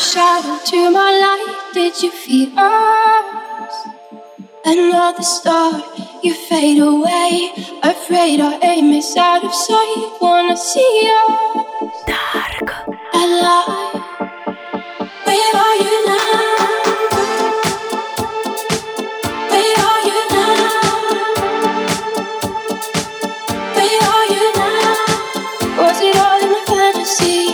shadow to my light. Did you feel us? Another star, you fade away. Afraid our aim is out of sight. Wanna see us dark alive. Where are you now? Where are you now? Where are you now? Was it all in a fantasy?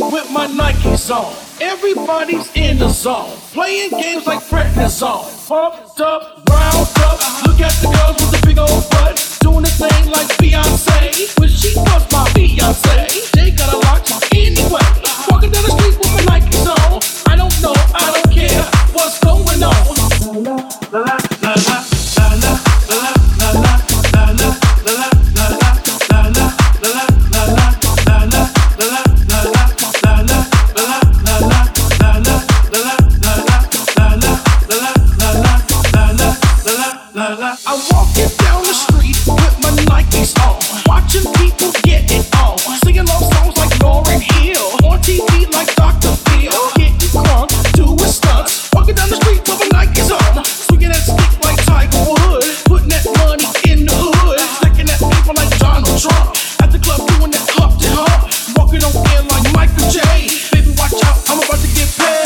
me with my Nikes on. Everybody's in the zone, playing games like prednisone. Pumped up, round up, look at the girls with the big old butt, doing the thing like Beyonce. When she was my Beyonce, they got a lock anyway. Walking down the street with my Nikes on. I don't know, I don't care what's going on. La la la la la la la la la la la la la. I'm walking down the street with my Nikes on, watching people get it on, singing love songs like Lauryn Hill, on TV like Dr. Phil, getting crunk, doing stunts, walking down the street with my Nikes on, swinging that stick like Tiger Woods, putting that money in the hood, stacking that paper like Donald Trump, at the club doing that Compton hump, walking on air like Michael J. Baby, watch out, I'm about to get paid.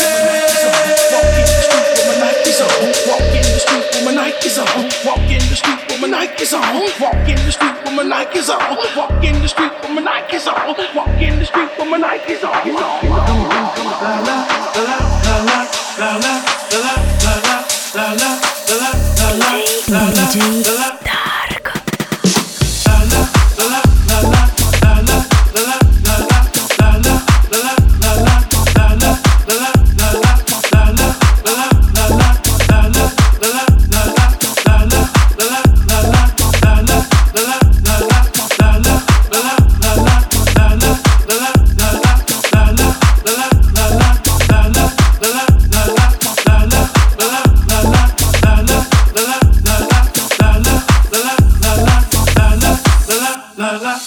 Walk in the street with my Nikes on. Walk in the street with my Nikes on. Walk in the street with my Nikes on. Walk in the street with my Nikes on. DJ Dark.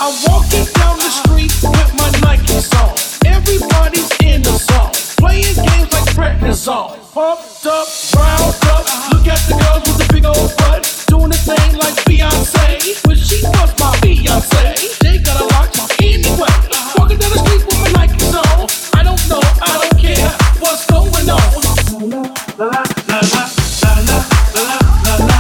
I'm walking down the street with my Nikes on. Everybody's in the zone, playing games like prednisone. Pumped up, round up, look at the girls with the big old butt, doing the thing like Beyonce. When she was my Beyonce, they got a lock anyway. Walking down the street with my Nikes on. I don't know, I don't care what's going on. La la la la la la la la la.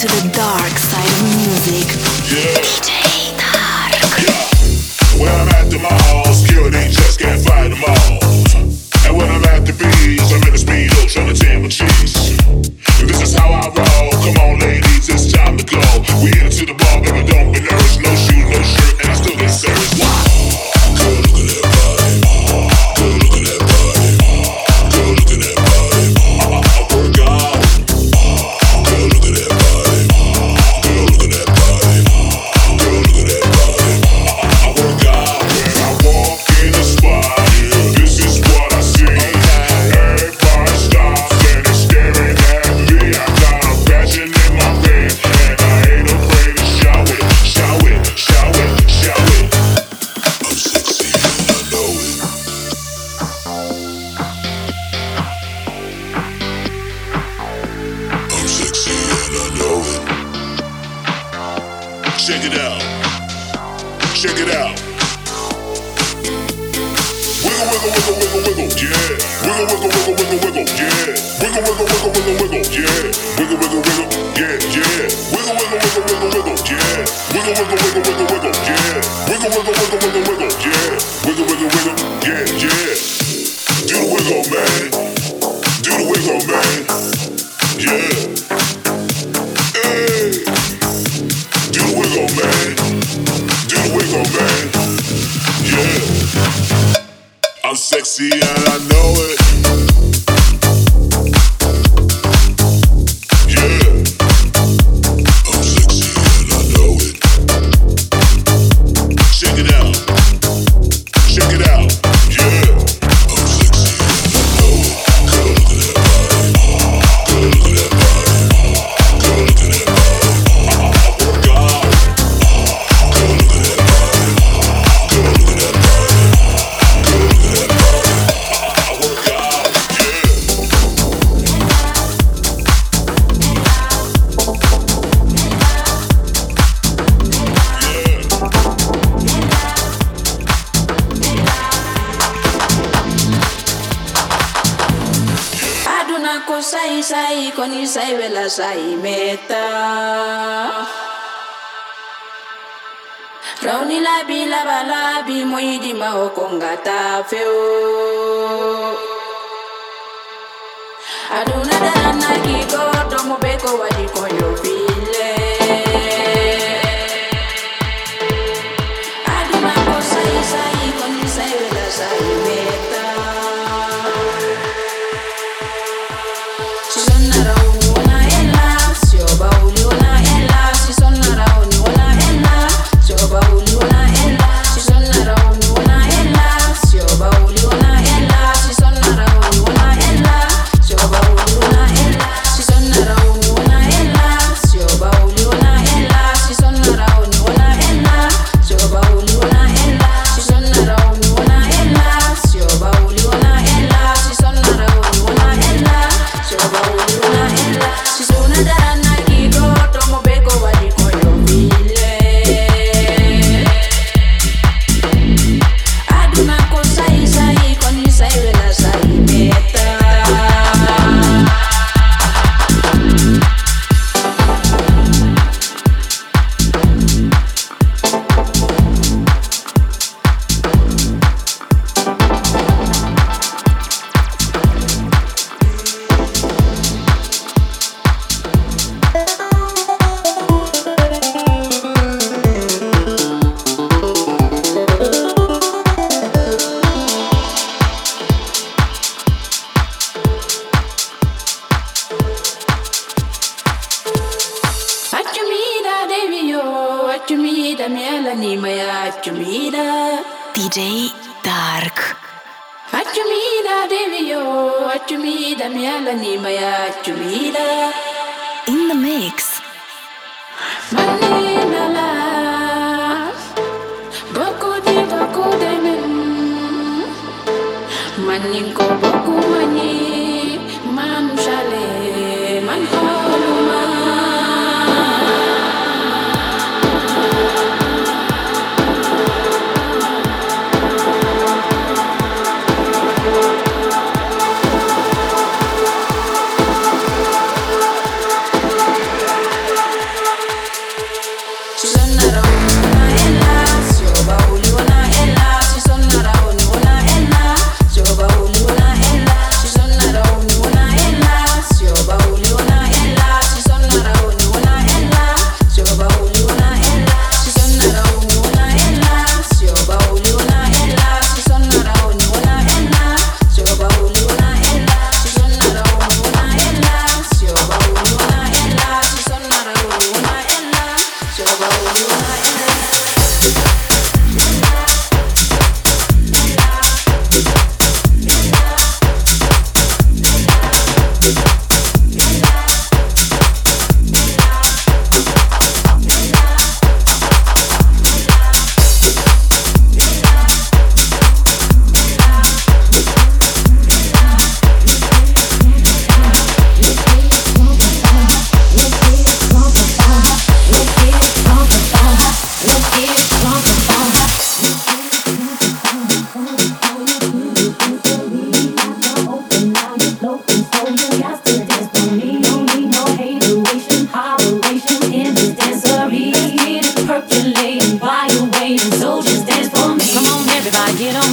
to the dark side of music. DJ Dark. When I'm at the mall, security just can't find them all. And when I'm at the beach, I'm in a speedo trying to tan my cheeks. This is how I roll. Come on, ladies, it's time to go. We headed to the bar, but I don't be nervous. No shoes, no shirt, and I still get service.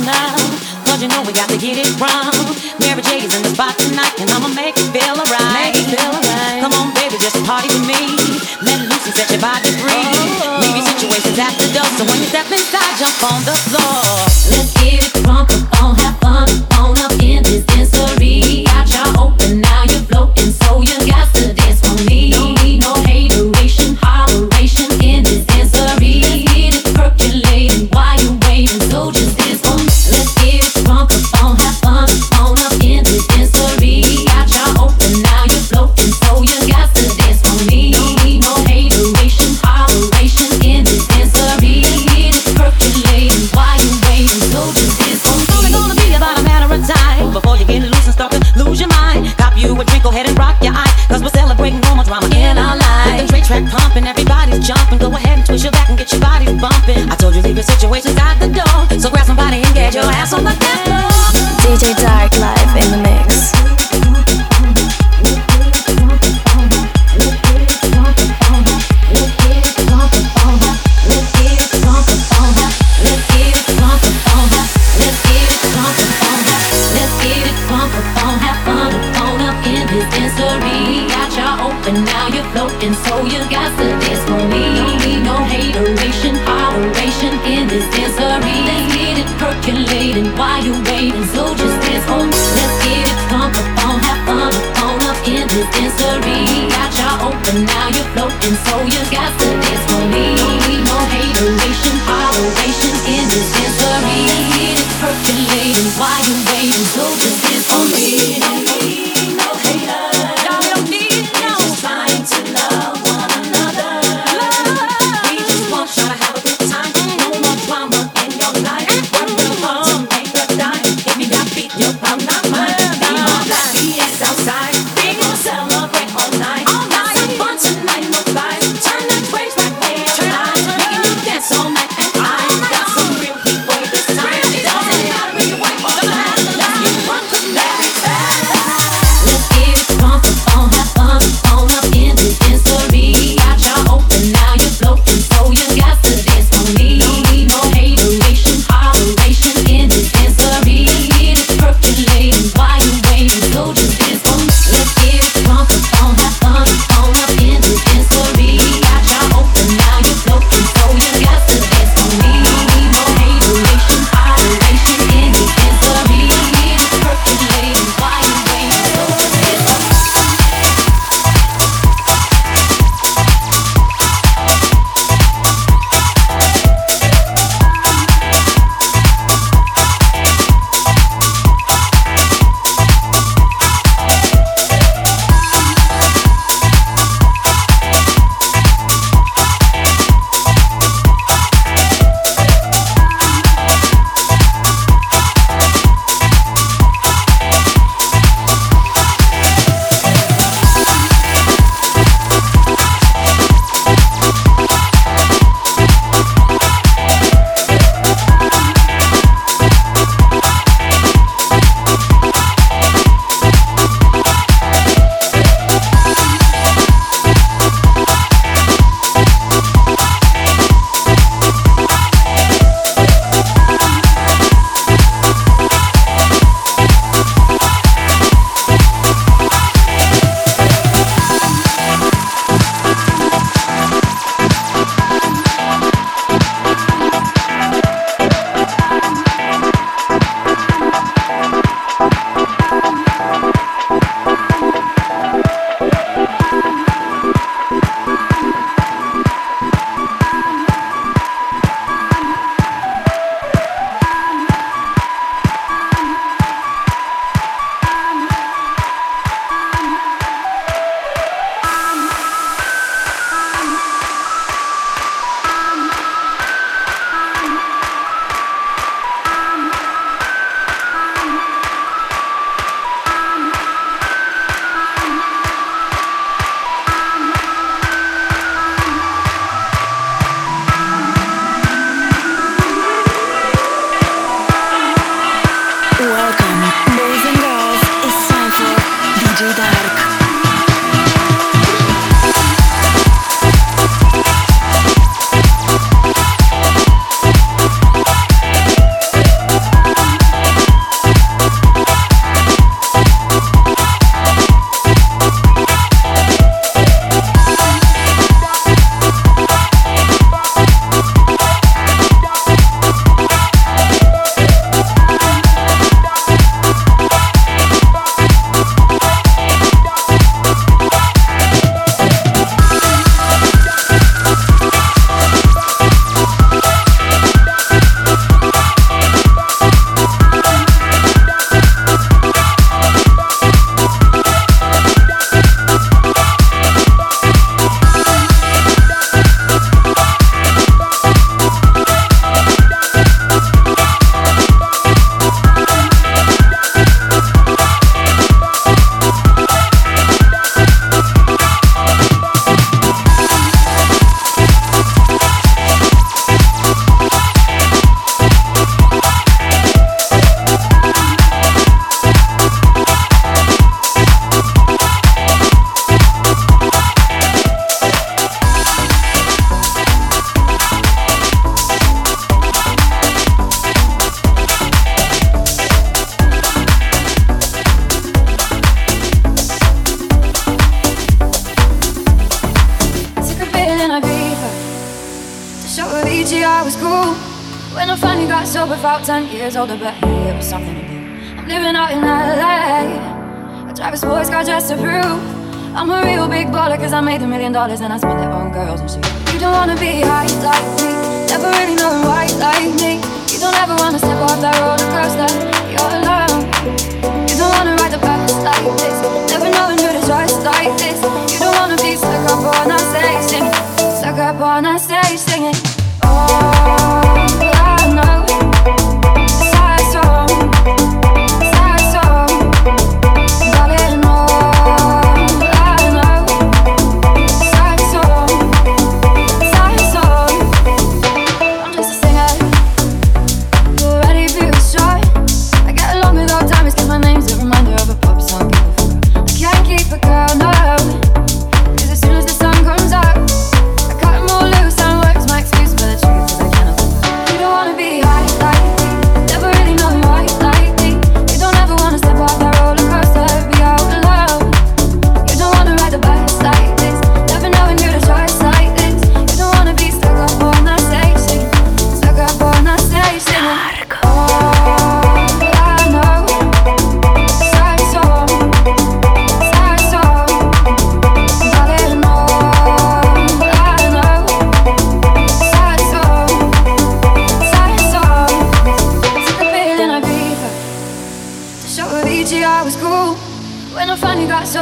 now. Cause you know we got to get it wrong. Mary J's in the spot tonight, and I'ma make it feel alright. Come on, baby, just party with me. Let loose and set your body free. Leave your situations at the door, so when you step inside, jump on the floor. Let's get it drunk, come on, have fun, on up in this dancery. Got y'all open, now you're floating, so you got to dance for me. Don't need no hateration, holleration in this dancery. Let's get it percolating while you're waiting, so just dance for me. Let's get it drunk, come on, have fun, on up in this dancery. Got y'all open, now you're floating, so you got to dance for me. Don't need no hateration, holleration in this dancery. Let's get it percolating while you're waiting, so just dance for me. It's only gonna be about a matter of time before you get loose and start to lose your mind. Cop you a drink, go ahead and rock your eyes, cause we're celebrating normal drama in our lives. With the track pumping, everybody's jumping. Go ahead and twist your back and get your body bumping. I told you leave your situations out the door, so grab somebody and get your ass on the floor. DJ Dark live in the mix. And now you're floating, so you got to dance for me. Don't need no hateration, holleration in this dancery. Let's get it percolating while you're waiting, so just dance for me. Let's get it drunk, on, have fun, on up in this dancery. Got y'all open, now you're floating, so you got to dance for me. Don't need no hateration, holleration in this dancery. Let's get it percolating while you're waiting, so just dance for me. Don't need no hater. I'm not about 10 years older, but hey, it was something to do. I'm living out in LA. I drive a sports car just to prove I'm a real big baller, cause I made $1 million and I spent it on girls and shit. You don't wanna be high like me, never really know why like me. You don't ever wanna step off that roller coaster, you're alone. You don't wanna ride the bus like this, never knowing who to trust like this. You don't wanna be stuck up on that stage singing, stuck up on that stage singing. Oh, I know.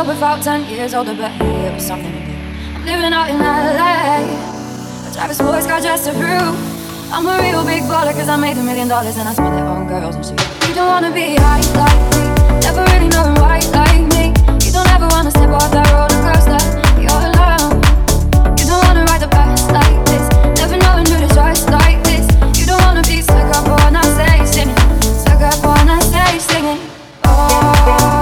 About 10 years older, but hey, it was something to do. I'm living out in LA. I drive a sports car just to prove I'm a real big baller, cause I made $1 million and I spent it on girls and shit. You don't wanna be high like me, never really know right like me. You don't ever wanna step off that roller coaster, you're alone. You don't wanna ride the bus like this, never knowing who to trust like this. You don't wanna be stuck up on that stage singing, stuck up on that stage singing. Oh,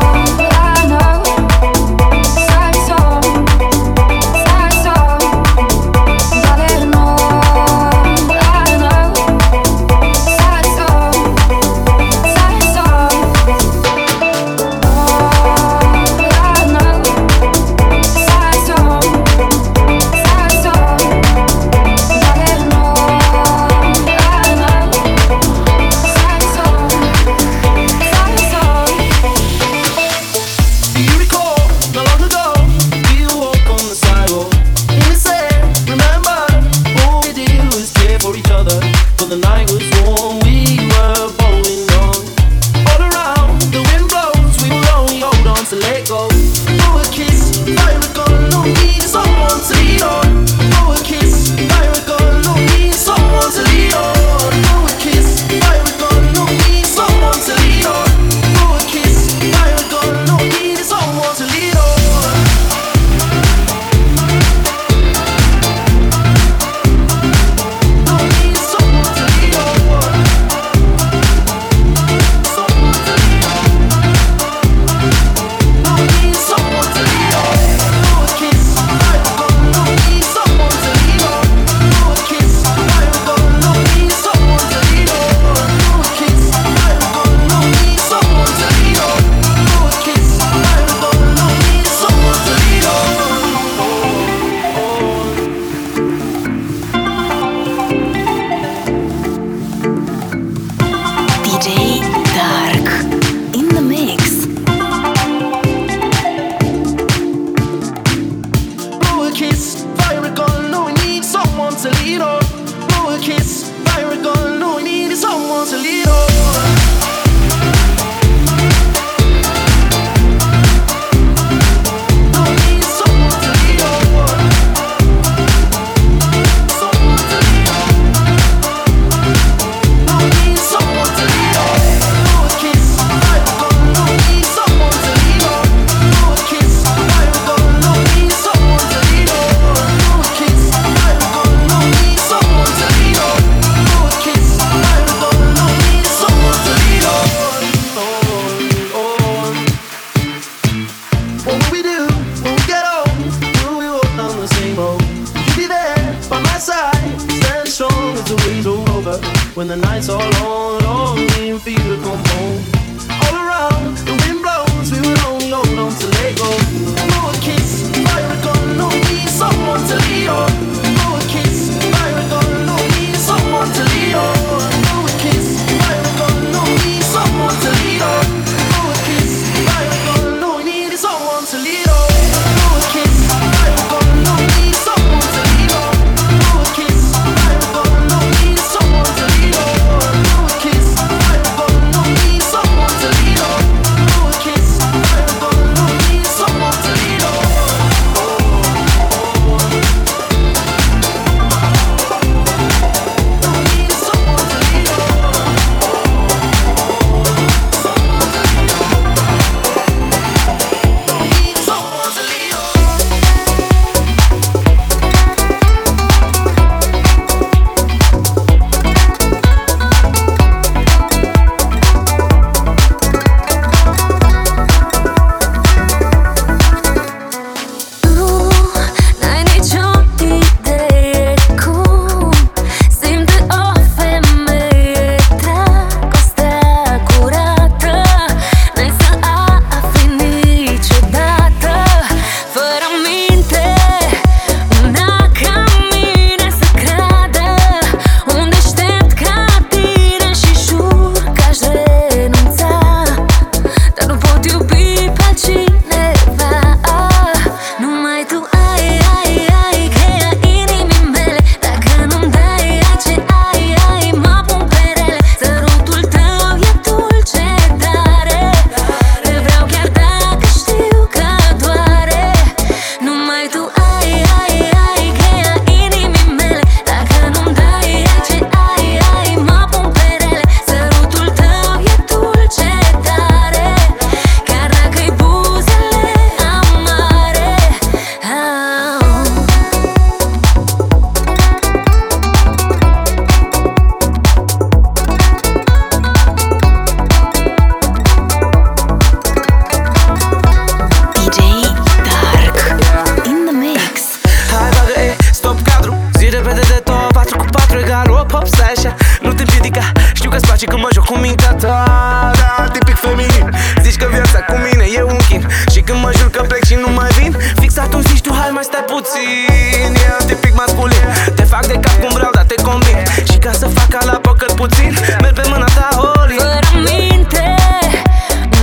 da, tipic feminin. Zici că viața cu mine e un chin și când mă jur că plec și nu mai vin, fix atunci zici tu hai mai stai puțin. E tipic masculin, te fac de cap cum vreau, dar te convin. Și ca să fac ala păcăl puțin, merg pe mâna ta all-in. Fără minte,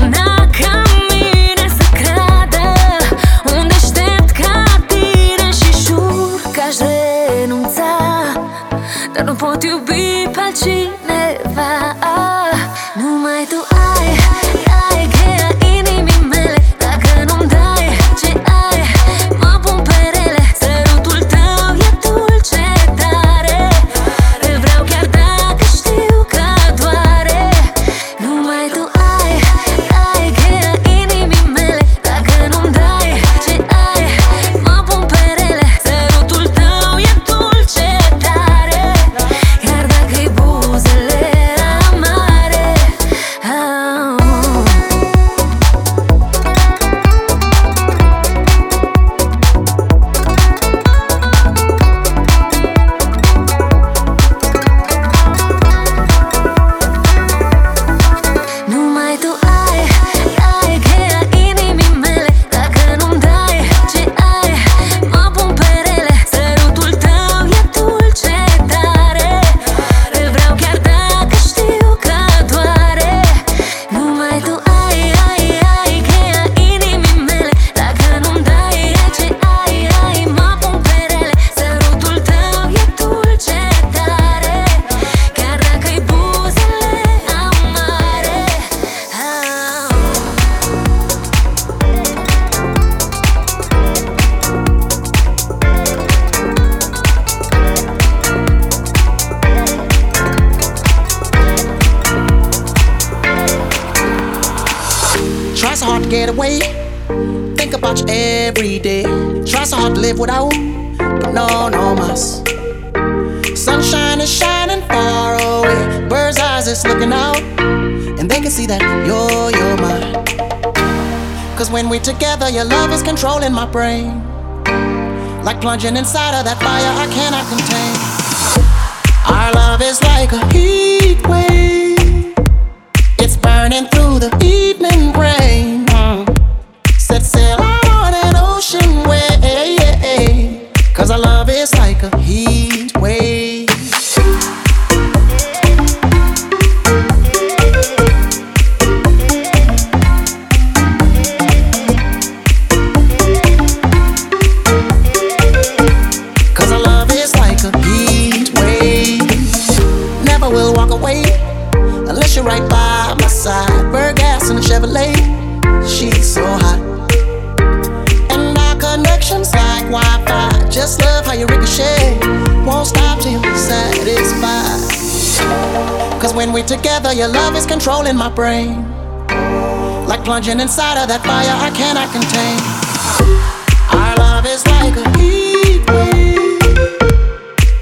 una ca mine să creadă, un deștept ca tine și jur că aș renunța, dar nu pot iubi pe altcineva. Numai tu ai cheia inimii mele. Dacă nu-mi dai ce ai, mă pun pe rele. Sărutul tău e dulce tare, te vreau chiar dacă știu că doare. Numai tu ai cheia inimii mele. Dacă nu-mi dai ce ai, mă pun pe rele. Sărutul tău e dulce tare, iar dacă-i buzele without, no mas. Sunshine is shining far away, bird's eyes is looking out, and they can see that you're mine. Cause when we're together, your love is controlling my brain, like plunging inside of that fire I cannot contain. Our love is like a heat wave, it's burning through the evening rain. Set sail out on an ocean wave, cause our love is like a heat wave. Cause our love is like a heat wave. Never will walk away unless you're right by my side. Berghass and a Chevrolet, she's so hot. Like Wi-Fi, just love how you ricochet, won't stop till you're satisfied. Cause when we're together, your love is controlling my brain, like plunging inside of that fire I cannot contain. Our love is like a heat wave,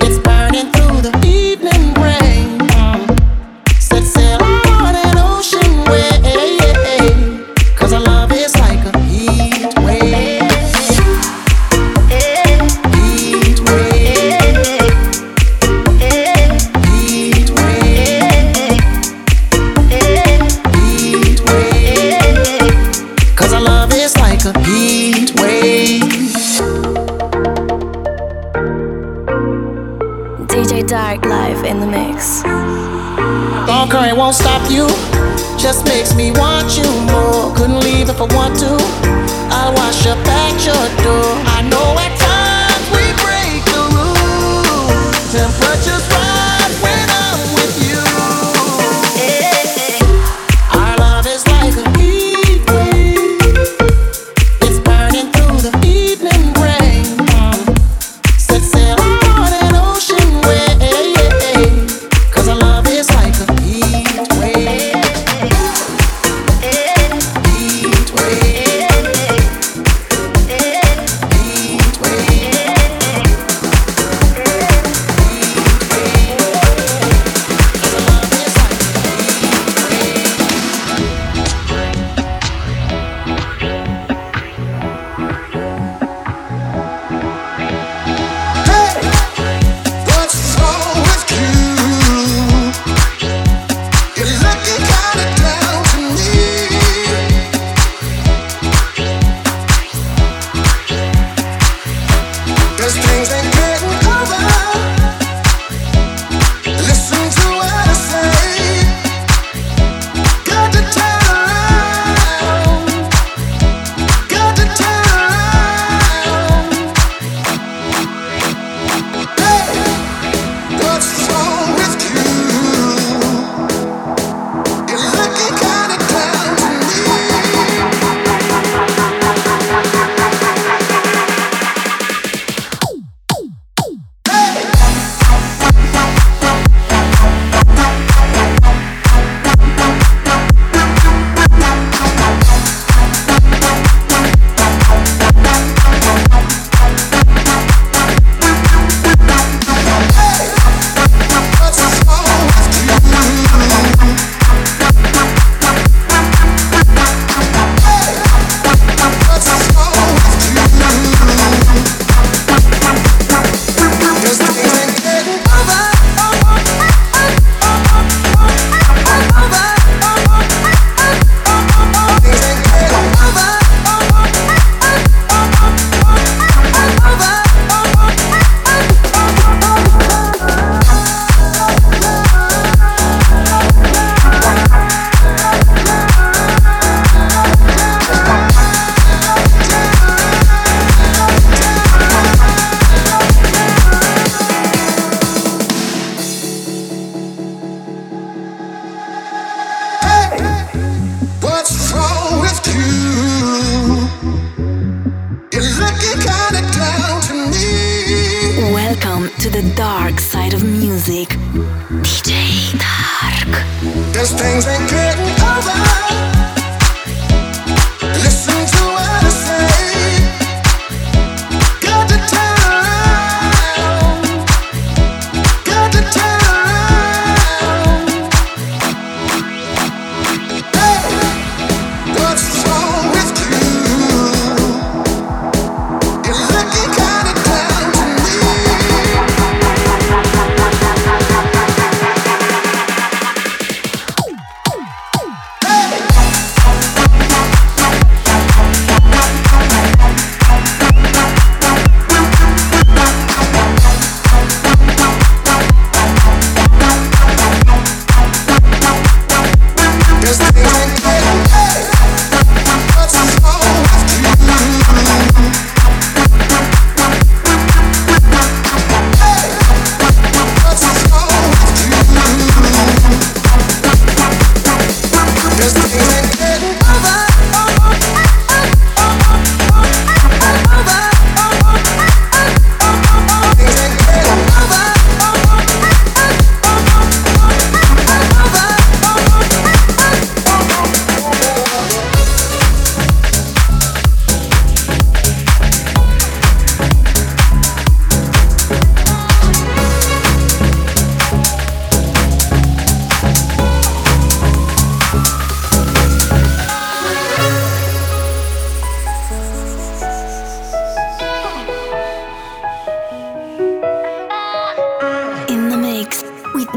it's burning through the evening rain. Set sail on an ocean wave, cause our love is like a heat wave. It won't stop you, just makes me want you more. Couldn't leave if I want to, I'll wash up at your door. I know at times we break the rules, temperatures rise when I'm with you. Our love is like a heat wave, it's burning through the evening rain. Set sail on an ocean wave, cause our love is like a heat wave. Hey. the dark side of music. DJ Dark. There's things we couldn't cover. Listen to what I say. Got the time. Got the time. Hey, what's wrong with you? You're looking kind of.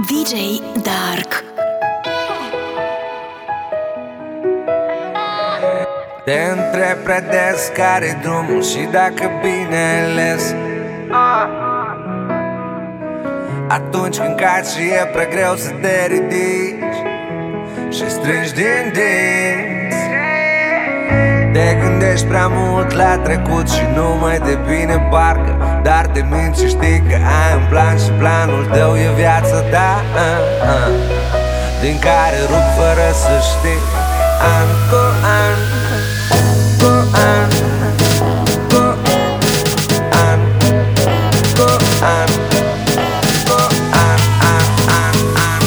DJ Dark. Te întreb des care-i drumul și dacă bineles. Atunci când cazi și e prea greu să te ridici și strângi din dinți, te gândești prea mult la trecut și nu mai devine parcă. Dar te minți și știi că ai un plan și planul tău e viața ta, din care rup fără să știi. An cu an, cu an, cu an, cu an, cu an, an, an, an.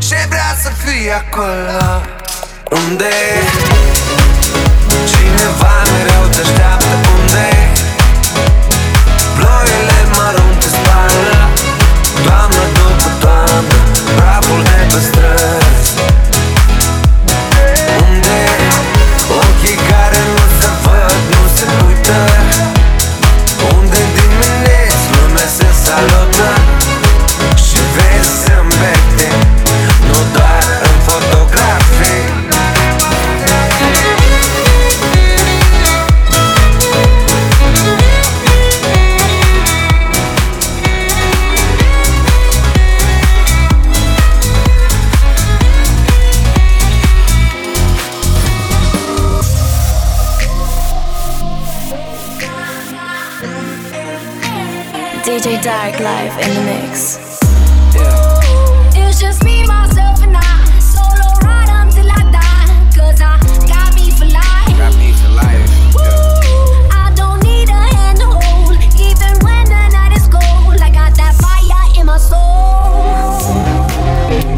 Și vrea să fii acolo unde cineva mereu te așteaptă, unde ploile mă aruncă spală, toamnă după toamnă, praful de pe străzi. Unde ochii care nu se văd, nu se uită, unde dimineți lumea se salută și vezi zâmbete, nu doar în fotografii. DJ Dark live in the mix. It's just me, myself, and I. Solo ride until I die. 'Cause I got me for life. Got me for life. I don't need a hand to hold. Even when the night is cold, I got that fire in my soul. I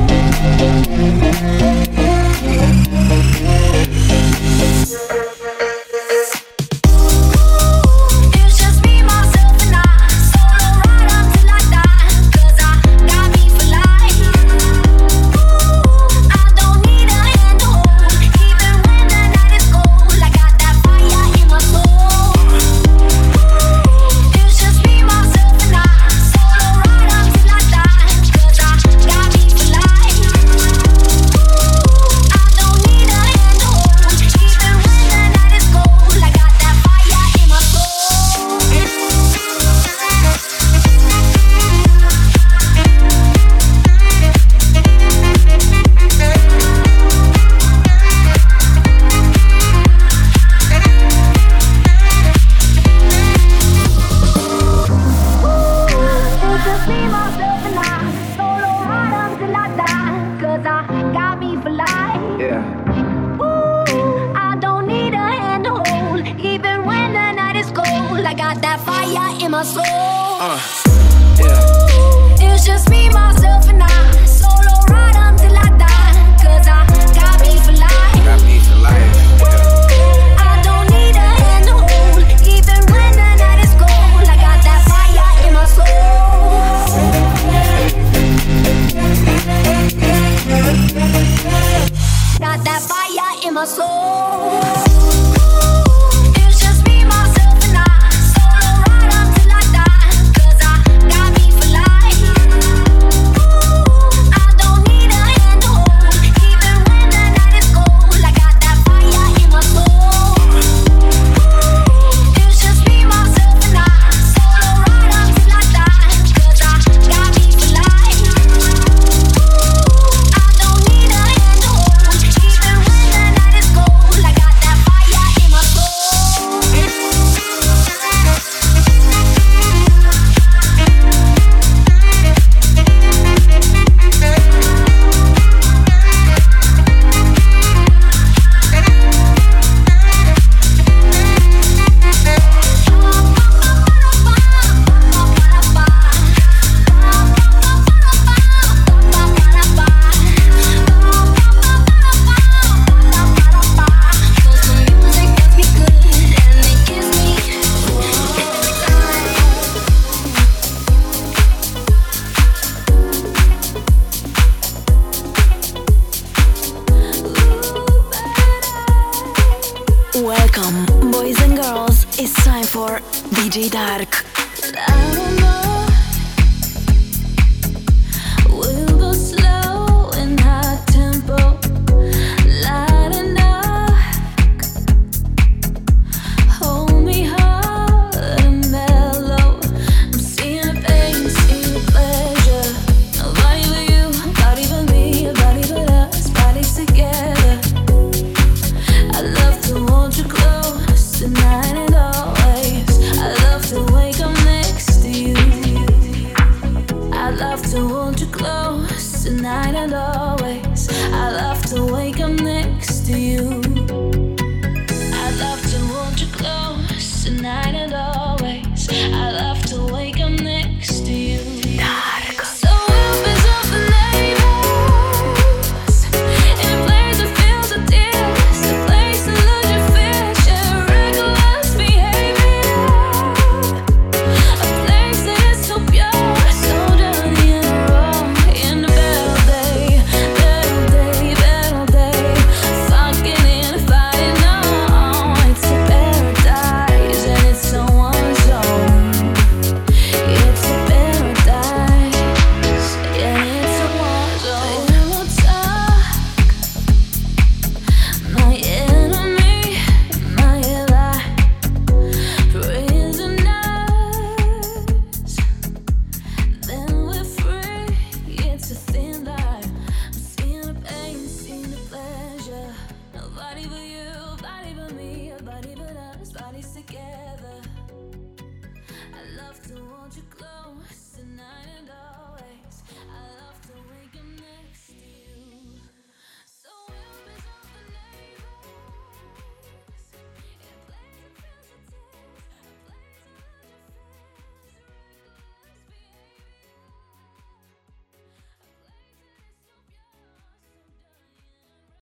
got that fire in my soul. Yeah. It's just me, myself, and I. Solo ride until I die. 'Cause I got me for life. Got me for life. Yeah. I don't need a hand to hold, even when the night is cold. I got that fire in my soul. Got that fire in my soul. I love to hold you close tonight and always. I love to wait.